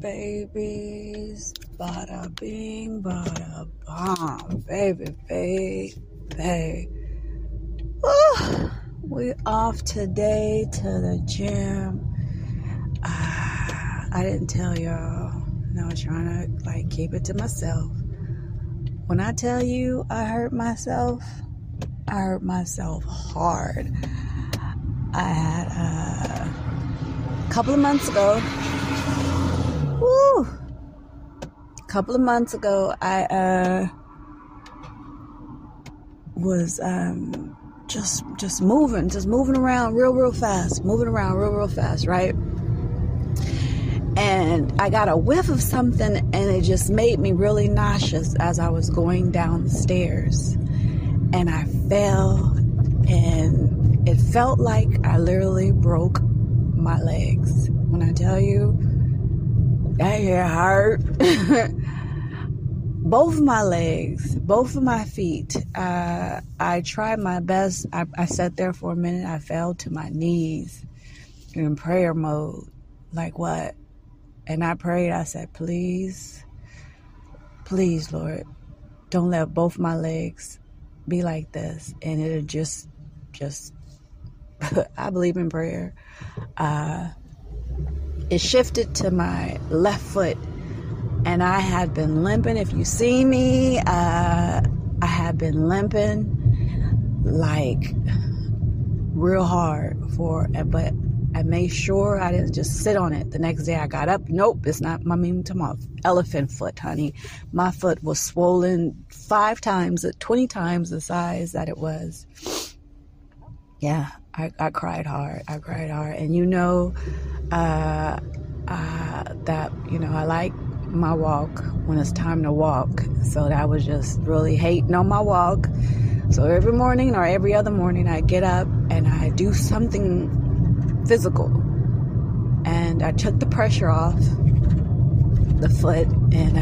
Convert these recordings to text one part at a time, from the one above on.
babies. Bada bing, bada bomb. Baby, baby. Ooh, we off today to the gym. I didn't tell y'all. And I was trying to keep it to myself. When I tell you I hurt myself hard. I had a couple of months ago. I was just moving around real fast, right? And I got a whiff of something, and it just made me really nauseous as I was going downstairs. And I fell, and it felt like I literally broke my legs. When I tell you, that hurt. Both my legs, both of my feet. I tried my best. I sat there for a minute. I fell to my knees in prayer mode. Like what? And I prayed. I said, please, please, Lord, don't let both my legs be like this. And it'll just, I believe in prayer. It shifted to my left foot, and I had been limping. If you see me, I had been limping real hard but I made sure I didn't just sit on it. The next day I got up. Nope, it's not. I'm talking about elephant foot, honey. My foot was swollen 20 times the size that it was. Yeah, I cried hard. And I like my walk when it's time to walk. So that was just really hating on my walk. So every morning or every other morning I get up and I do something physical, and I took the pressure off the foot, and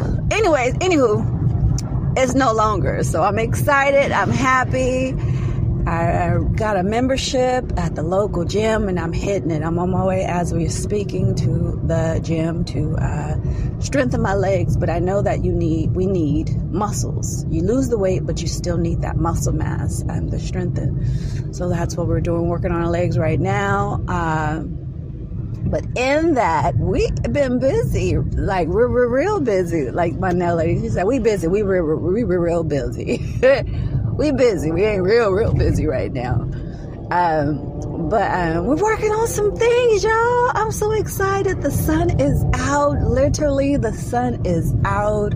anywho, it's no longer. So I'm excited, I'm happy. I got a membership at the local gym, and I'm hitting it. I'm on my way as we're speaking to the gym to strengthen my legs. But I know that we need muscles. You lose the weight, but you still need that muscle mass to strengthen. So that's what we're doing, working on our legs right now. But in that, we've been busy. We're real busy. My nail lady, she said, we busy. We're real busy. We busy. We ain't real busy right now. But we're working on some things, y'all. I'm so excited. The sun is out. Literally, the sun is out.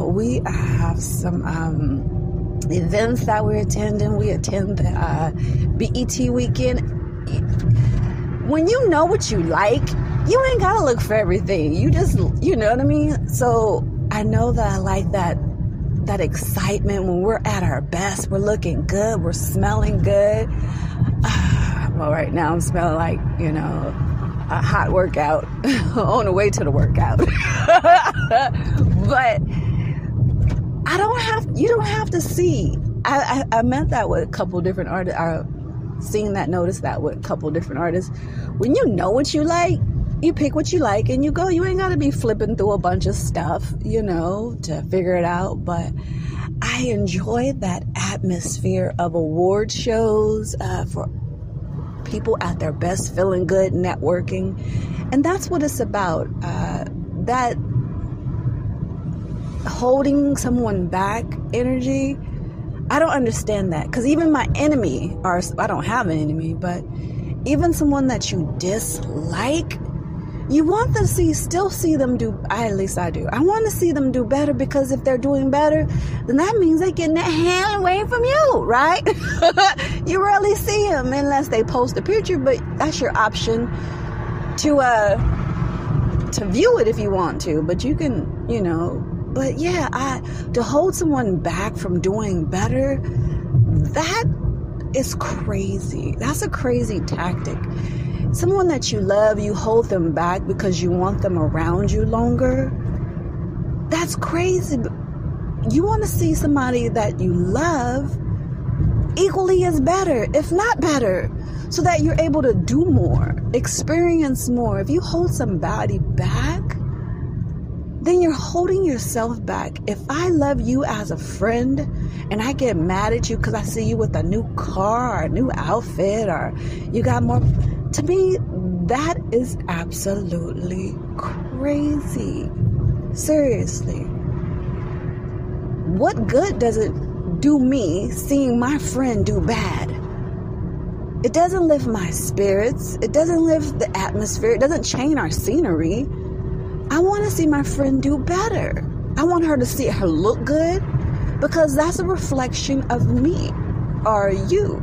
We have some events that we're attending. We attend the BET weekend. When you know what you like, you ain't got to look for everything. You just, you know what I mean? So I know that I like that excitement when we're at our best, we're looking good, we're smelling good. Well, right now I'm smelling a hot workout on the way to the workout. But you don't have to see. I meant that with a couple different artists. I've seen that, noticed that with a couple different artists. When you know what you like, you pick what you like and you go. You ain't got to be flipping through a bunch of stuff, to figure it out. But I enjoy that atmosphere of award shows for people at their best, feeling good, networking. And that's what it's about. That holding someone back energy, I don't understand that. Because even my enemy, or I don't have an enemy, but even someone that you dislike, you want them to see them do, at least I do. I want to see them do better, because if they're doing better, then that means they're getting that hell away from you, right? You rarely see them unless they post a picture, but that's your option to view it if you want to. But you can, but yeah, to hold someone back from doing better, that is crazy. That's a crazy tactic. Someone that you love, you hold them back because you want them around you longer. That's crazy. You want to see somebody that you love equally as better, if not better, so that you're able to do more, experience more. If you hold somebody back, then you're holding yourself back. If I love you as a friend and I get mad at you because I see you with a new car, or a new outfit, or you got more, to me, that is absolutely crazy. Seriously. What good does it do me seeing my friend do bad? It doesn't lift my spirits. It doesn't lift the atmosphere. It doesn't change our scenery. I want to see my friend do better. I want her to see her look good because that's a reflection of me or you.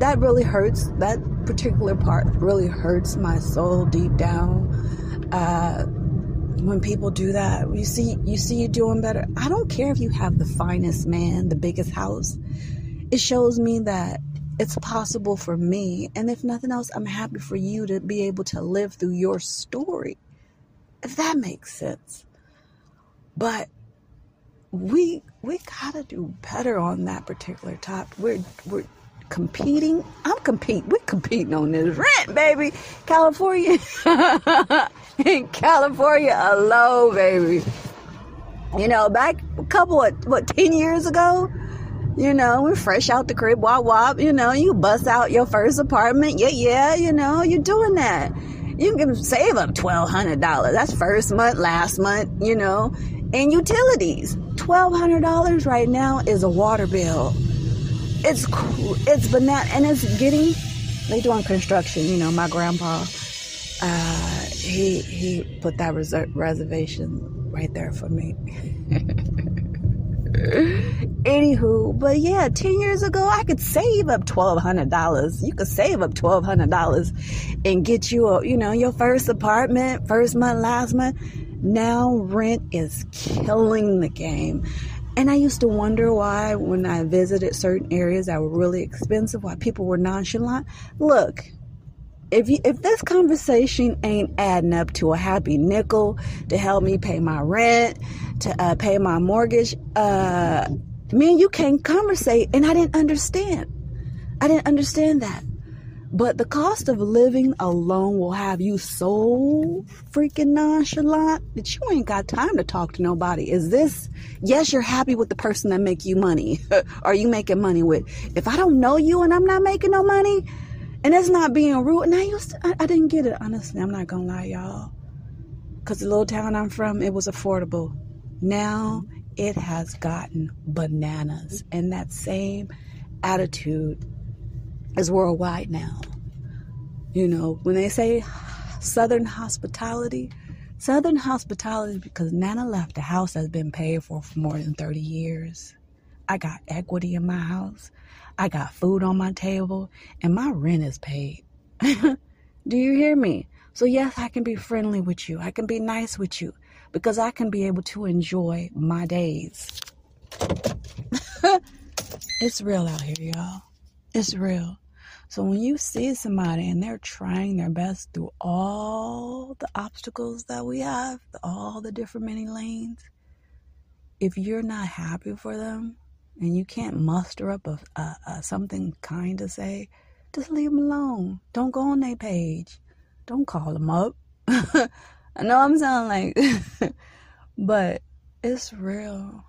That really hurts. That particular part really hurts my soul deep down. When people do that, you see you doing better. I don't care if you have the finest man, the biggest house. It shows me that it's possible for me. And if nothing else, I'm happy for you to be able to live through your story, if that makes sense. But we gotta do better on that particular topic. We're competing. We're competing on this rent, baby. California. In California alone, baby. You know, back a couple of, 10 years ago? You know, we're fresh out the crib, wop wop. You know, you bust out your first apartment. Yeah, you know, you're doing that. You can save up $1,200. That's first month, last month, you know. And utilities. $1,200 right now is a water bill. It's banana, and it's getting, they doing construction. You know, my grandpa, he put that reservation right there for me. Anywho, but yeah, 10 years ago, I could save up $1,200. You could save up $1,200 and get you a, you know, your first apartment, first month, last month. Now rent is killing the game. And I used to wonder why, when I visited certain areas that were really expensive, why people were nonchalant. Look, if this conversation ain't adding up to a happy nickel to help me pay my rent, to pay my mortgage, me and you can't conversate. And I didn't understand. that. But the cost of living alone will have you so freaking nonchalant that you ain't got time to talk to nobody. Is this, yes, you're happy with the person that make you money or you making money with. If I don't know you and I'm not making no money, and that's not being rude. And I didn't get it, honestly. I'm not going to lie, y'all. Because the little town I'm from, it was affordable. Now it has gotten bananas. And that same attitude is worldwide now. You know, when they say Southern hospitality, because Nana left the house that's been paid for more than 30 years. I got equity in my house. I got food on my table, and my rent is paid. Do you hear me? So yes, I can be friendly with you. I can be nice with you because I can be able to enjoy my days. It's real out here, y'all. It's real. So when you see somebody and they're trying their best through all the obstacles that we have, all the different many lanes, if you're not happy for them and you can't muster up something kind to say, just leave them alone. Don't go on their page. Don't call them up. I know I'm sounding like, but it's real.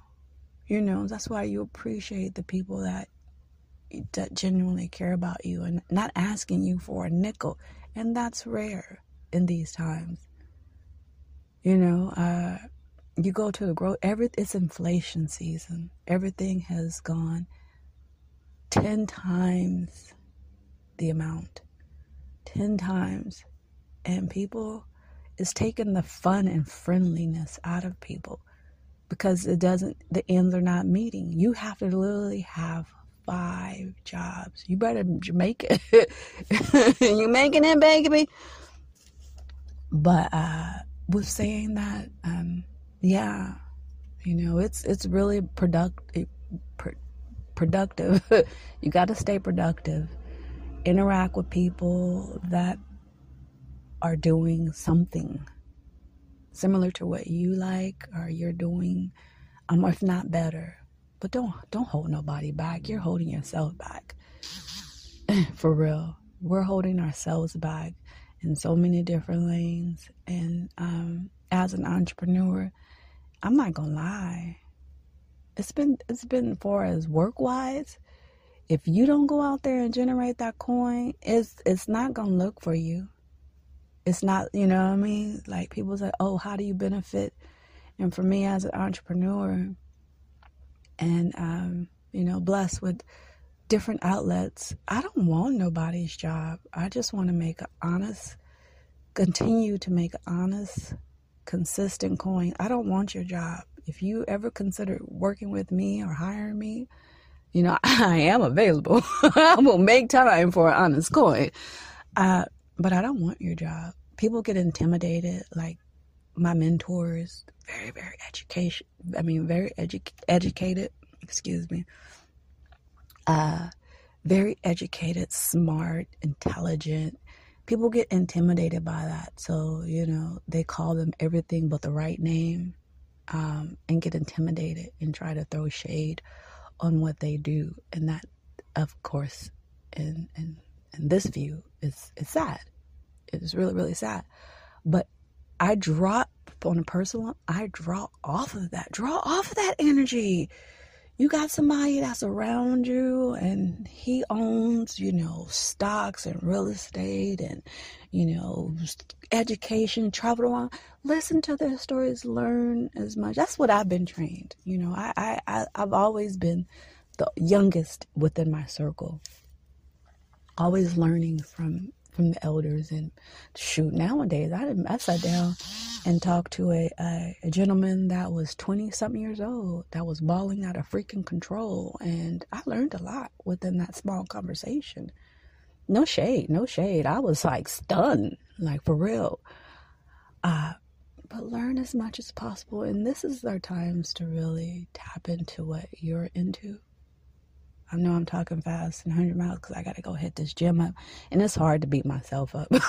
You know, that's why you appreciate the people that genuinely care about you and not asking you for a nickel. And that's rare in these times. You know, you go to the it's inflation season. Everything has gone 10 times the amount. 10 times. And people, it's taking the fun and friendliness out of people because the ends are not meeting. You have to literally have 5 jobs. You better make it. You making it, baby? But with saying that, yeah, you know, it's really productive. You got to stay productive. Interact with people that are doing something similar to what you like or you're doing. if not better. But don't hold nobody back. You're holding yourself back. For real. We're holding ourselves back in so many different lanes. And as an entrepreneur, I'm not gonna lie. It's been for as work-wise, if you don't go out there and generate that coin, it's not gonna look for you. It's not, you know what I mean? Like people say, oh, how do you benefit? And for me as an entrepreneur and, you know, blessed with different outlets, I don't want nobody's job. I just want to make an honest, continue to make an honest, consistent coin. I don't want your job. If you ever consider working with me or hiring me, you know, I am available. I will make time for an honest coin. But I don't want your job. People get intimidated. Like my mentors, very educated. Excuse me. Very educated, smart, intelligent. People get intimidated by that. So, you know, they call them everything but the right name, and get intimidated and try to throw shade on what they do. And that, of course, in this view, it's sad. It's really, really sad. But I draw off of that. Draw off of that energy. You got somebody that's around you and he owns, you know, stocks and real estate and, you know, education, travel around. Listen to their stories, learn as much. That's what I've been trained. You know, I've always been the youngest within my circle. Always learning from the elders. And shoot, nowadays, I sat down and talked to a gentleman that was 20-something years old that was bawling out of freaking control. And I learned a lot within that small conversation. No shade. I was like stunned, like for real. But learn as much as possible. And this is our times to really tap into what you're into. I know I'm talking fast and 100 miles because I got to go hit this gym up. And it's hard to beat myself up. But,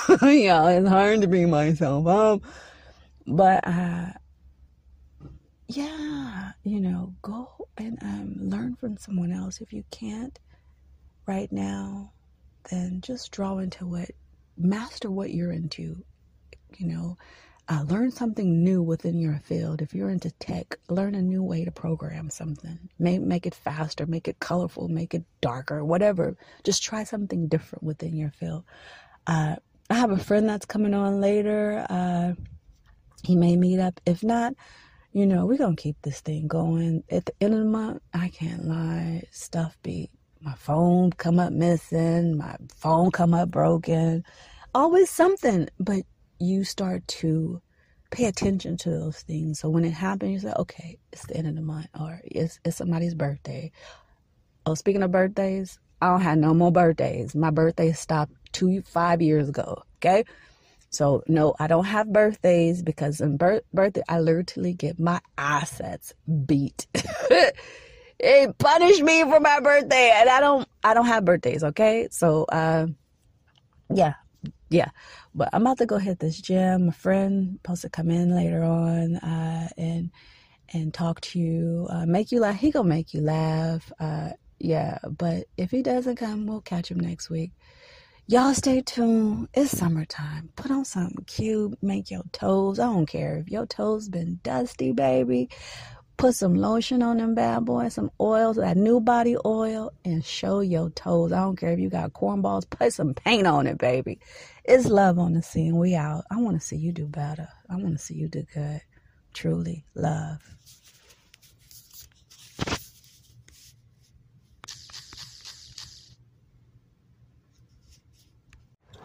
yeah, you know, go and learn from someone else. If you can't right now, then just draw into it. Master what you're into, you know. Learn something new within your field. If you're into tech, learn a new way to program something. Make it faster, make it colorful, make it darker, whatever. Just try something different within your field. I have a friend that's coming on later. He may meet up. If not, you know, we're going to keep this thing going. At the end of the month, I can't lie, stuff be. My phone come up missing. My phone come up broken. Always something, but you start to pay attention to those things. So when it happens, you say, okay, it's the end of the month, or it's somebody's birthday. Oh, speaking of birthdays, I don't have no more birthdays. My birthday stopped 5 years ago, okay? So, no, I don't have birthdays because in birthday, I literally get my assets beat. They punish me for my birthday, and I don't have birthdays, okay? So, yeah. But I'm about to go hit this gym. A friend supposed to come in later on and talk to you, make you laugh. He gonna make you laugh. Yeah, but if he doesn't come, we'll catch him next week. Y'all stay tuned. It's summertime. Put on something cute. Make your toes. I don't care if your toes been dusty, baby. Put some lotion on them bad boys, some oils, that new body oil, and show your toes. I don't care if you got cornballs. Put some paint on it, baby. It's love on the scene. We out. I want to see you do better. I want to see you do good. Truly, love.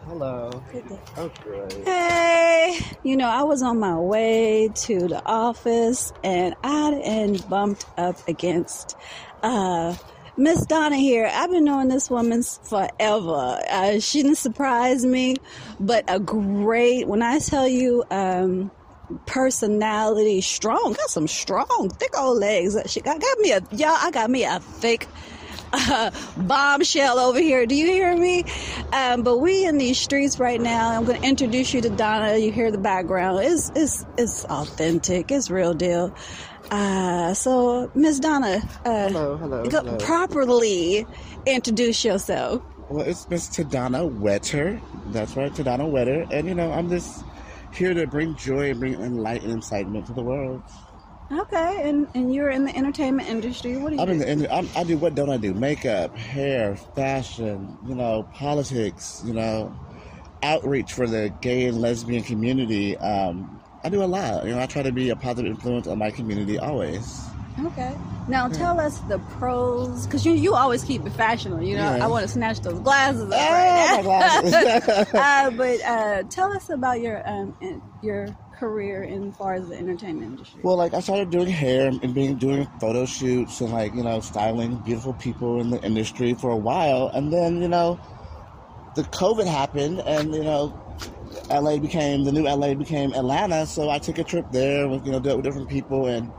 Hello. Good day. Oh, great. Hey, you know, I was on my way to the office and I bumped up against Miss Donna here. I've been knowing this woman forever. She didn't surprise me, but when I tell you personality strong, got some strong, thick old legs. She got me a thick bombshell over here. Do you hear me? But we in these streets right now. I'm going to introduce you to Donna. You hear the background. It's authentic. It's real deal. So, Ms. Donna, hello. Properly introduce yourself. Well, it's Ms. Ta'Donna Wetter. That's right, Ta'Donna Wetter. And, you know, I'm just here to bring joy and bring enlightenment and excitement to the world. Okay, and you're in the entertainment industry. What do you do? I do what don't I do? Makeup, hair, fashion, you know, politics, you know, outreach for the gay and lesbian community. I do a lot. You know, I try to be a positive influence on my community always. Okay. Now, tell us the pros, because you always keep it fashionable, you know. Yeah. I want to snatch those glasses up right now. My glasses. But tell us about your career in far as the entertainment industry. Well, like, I started doing hair and doing photo shoots and, like, you know, styling beautiful people in the industry for a while. And then, you know, the COVID happened and, you know, the new LA became Atlanta. So I took a trip there with, you know, dealt with different people and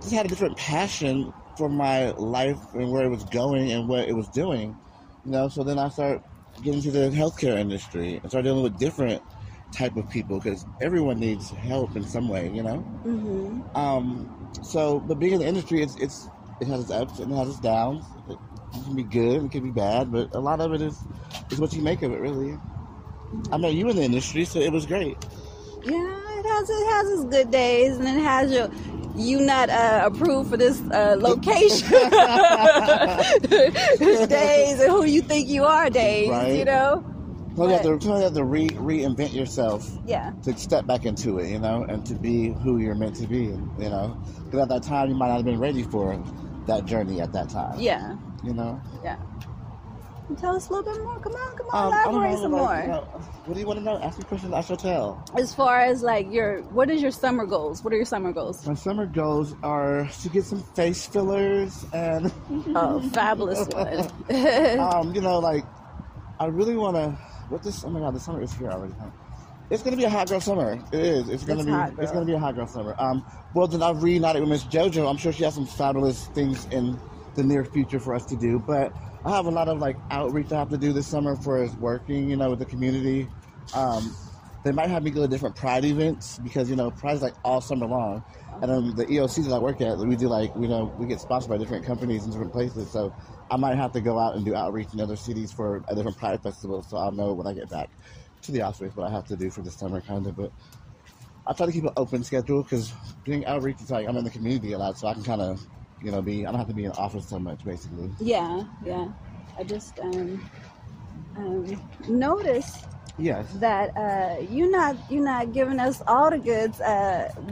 just had a different passion for my life and where it was going and what it was doing, you know. So then I started getting into the healthcare industry. I started dealing with different type of people because everyone needs help in some way, you know. Mm-hmm. But being in the industry, it has its ups and it has its downs. It can be good, it can be bad, but a lot of it is what you make of it, really. Mm-hmm. I know you in the industry, so it was great. Yeah, it has its good days, and it has your. You not approved for this location days, and who you think you are days, right. You know? So you have to reinvent yourself, yeah, to step back into it, you know, and to be who you're meant to be, you know? Because at that time, you might not have been ready for that journey at that time. Yeah. You know? Yeah. Tell us a little bit more. Come on, elaborate some more. You know, what do you want to know? Ask me questions, I shall tell. As far as, like, what are your summer goals? What are your summer goals? My summer goals are to get some face fillers and... Oh, fabulous one. You know, like, I really want to... Oh, my God, the summer is here already. It's going to be a hot girl summer. It is. It's going to be a hot girl summer. Well, then I've reunited with Miss JoJo. I'm sure she has some fabulous things in the near future for us to do, but... I have a lot of, like, outreach I have to do this summer for working, you know, with the community. They might have me go to different Pride events because, you know, Pride is, like, all summer long. And the EOCs that I work at, we do, like, you know, we get sponsored by different companies in different places. So I might have to go out and do outreach in other cities for a different Pride festival. So I'll know when I get back to the office what I have to do for this summer, kind of. But I try to keep an open schedule because doing outreach is, like, I'm in the community a lot, so I can kind of... You know, I don't have to be in the office so much, basically. Yeah. I just noticed. Yes. That you're not giving us all the goods.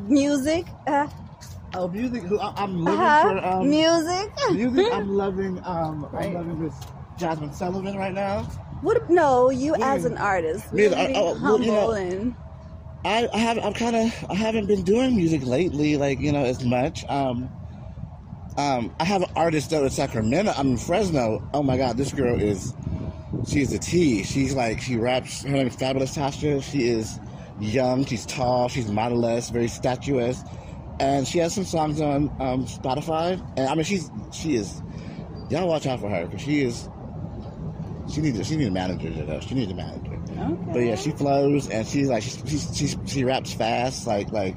Music. Music. I'm living for music. Music. I'm loving. Right. I'm loving Miss Jasmine Sullivan right now. What? No, you as an artist. Me, humble, you know, and. I haven't been doing music lately, like, you know, as much. I have an artist out in Sacramento. I'm in Fresno. Oh my God, this girl she's a T. She's like, she raps. Her name is Fabulous Tasha. She is young. She's tall. She's model-esque, very statuesque, and she has some songs on Spotify. And I mean, she is. Y'all watch out for her because she is. She needs a manager, you know. She needs a manager. Okay. But yeah, she flows and she's like she raps fast like.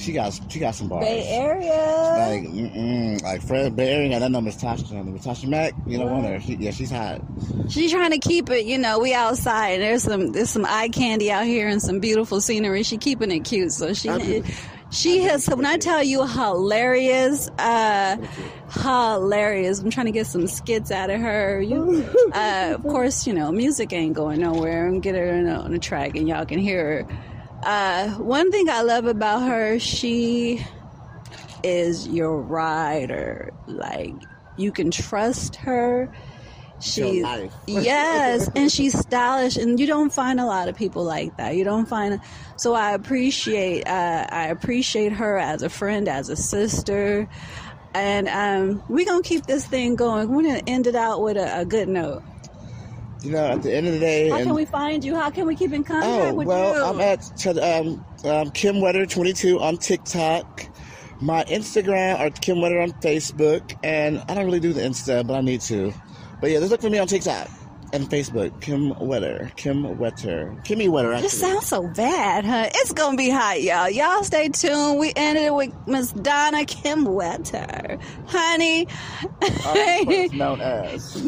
She got some bars. Bay Area. Like, Fred Bay Area. I don't know Miss Tasha. Miss Tasha Mack, you don't want her. She's hot. She's trying to keep it, you know, we outside. There's some eye candy out here and some beautiful scenery. She keeping it cute. So when I tell you hilarious, I'm trying to get some skits out of her. Of course, you know, music ain't going nowhere. I'm get her on a track and y'all can hear her. One thing I love about her, she is your rider. Like, you can trust her. She's nice. Yes, and she's stylish, and you don't find a lot of people like that. You don't find, so I appreciate her as a friend, as a sister, and we're gonna keep this thing going. We're gonna end it out with a good note. You know, at the end of the day... How can we find you? How can we keep in contact with you? I'm at Kim Wetter 22 on TikTok. My Instagram or Kim Wetter on Facebook. And I don't really do the Insta, but I need to. But yeah, just look for me on TikTok. and Facebook, Kimmy Wetter. Actually. This sounds so bad, huh? It's going to be hot, y'all. Y'all stay tuned. We ended it with Miss Donna Kim Wetter. Honey. Known as.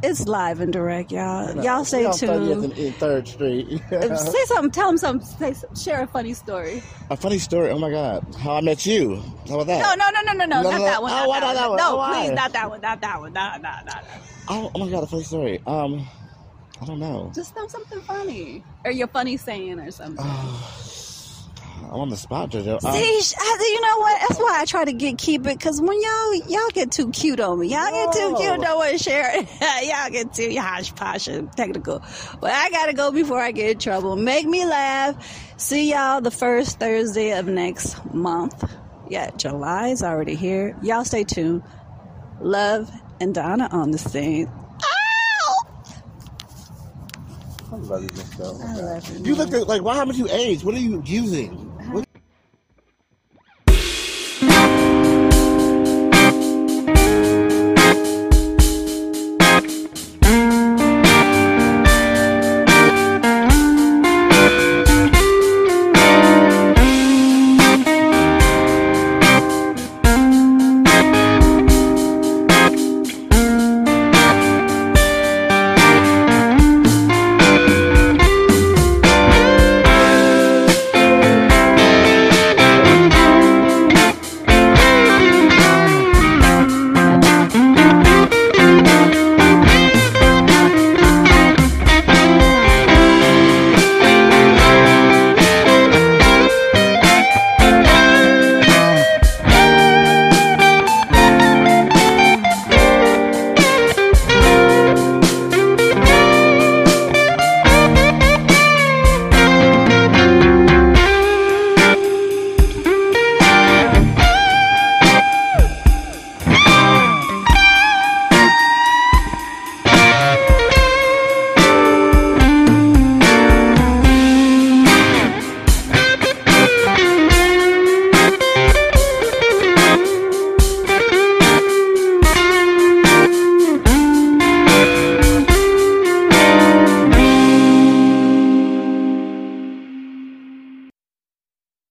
It's live and direct, y'all. No, y'all stay tuned. 30th and 3rd Street. Say something. Tell them something. Share a funny story. A funny story? Oh, my God. How I Met You. How about that? No. Not that one. Oh, not that one. No, please, not that one. Not that one. No. Oh, my God. A funny story. I don't know. Just know something funny. Or your funny saying or something. I'm on the spot, JoJo. See, you know what? That's why I try to keep it, because when y'all get too cute on me, y'all get too cute, don't want to share it. Y'all get too hodgepodge and technical. But I gotta go before I get in trouble. Make me laugh. See y'all the first Thursday of next month. Yeah, July is already here. Y'all stay tuned. Love and Donna on the scene. I love you. You look like, why haven't you aged? What are you using?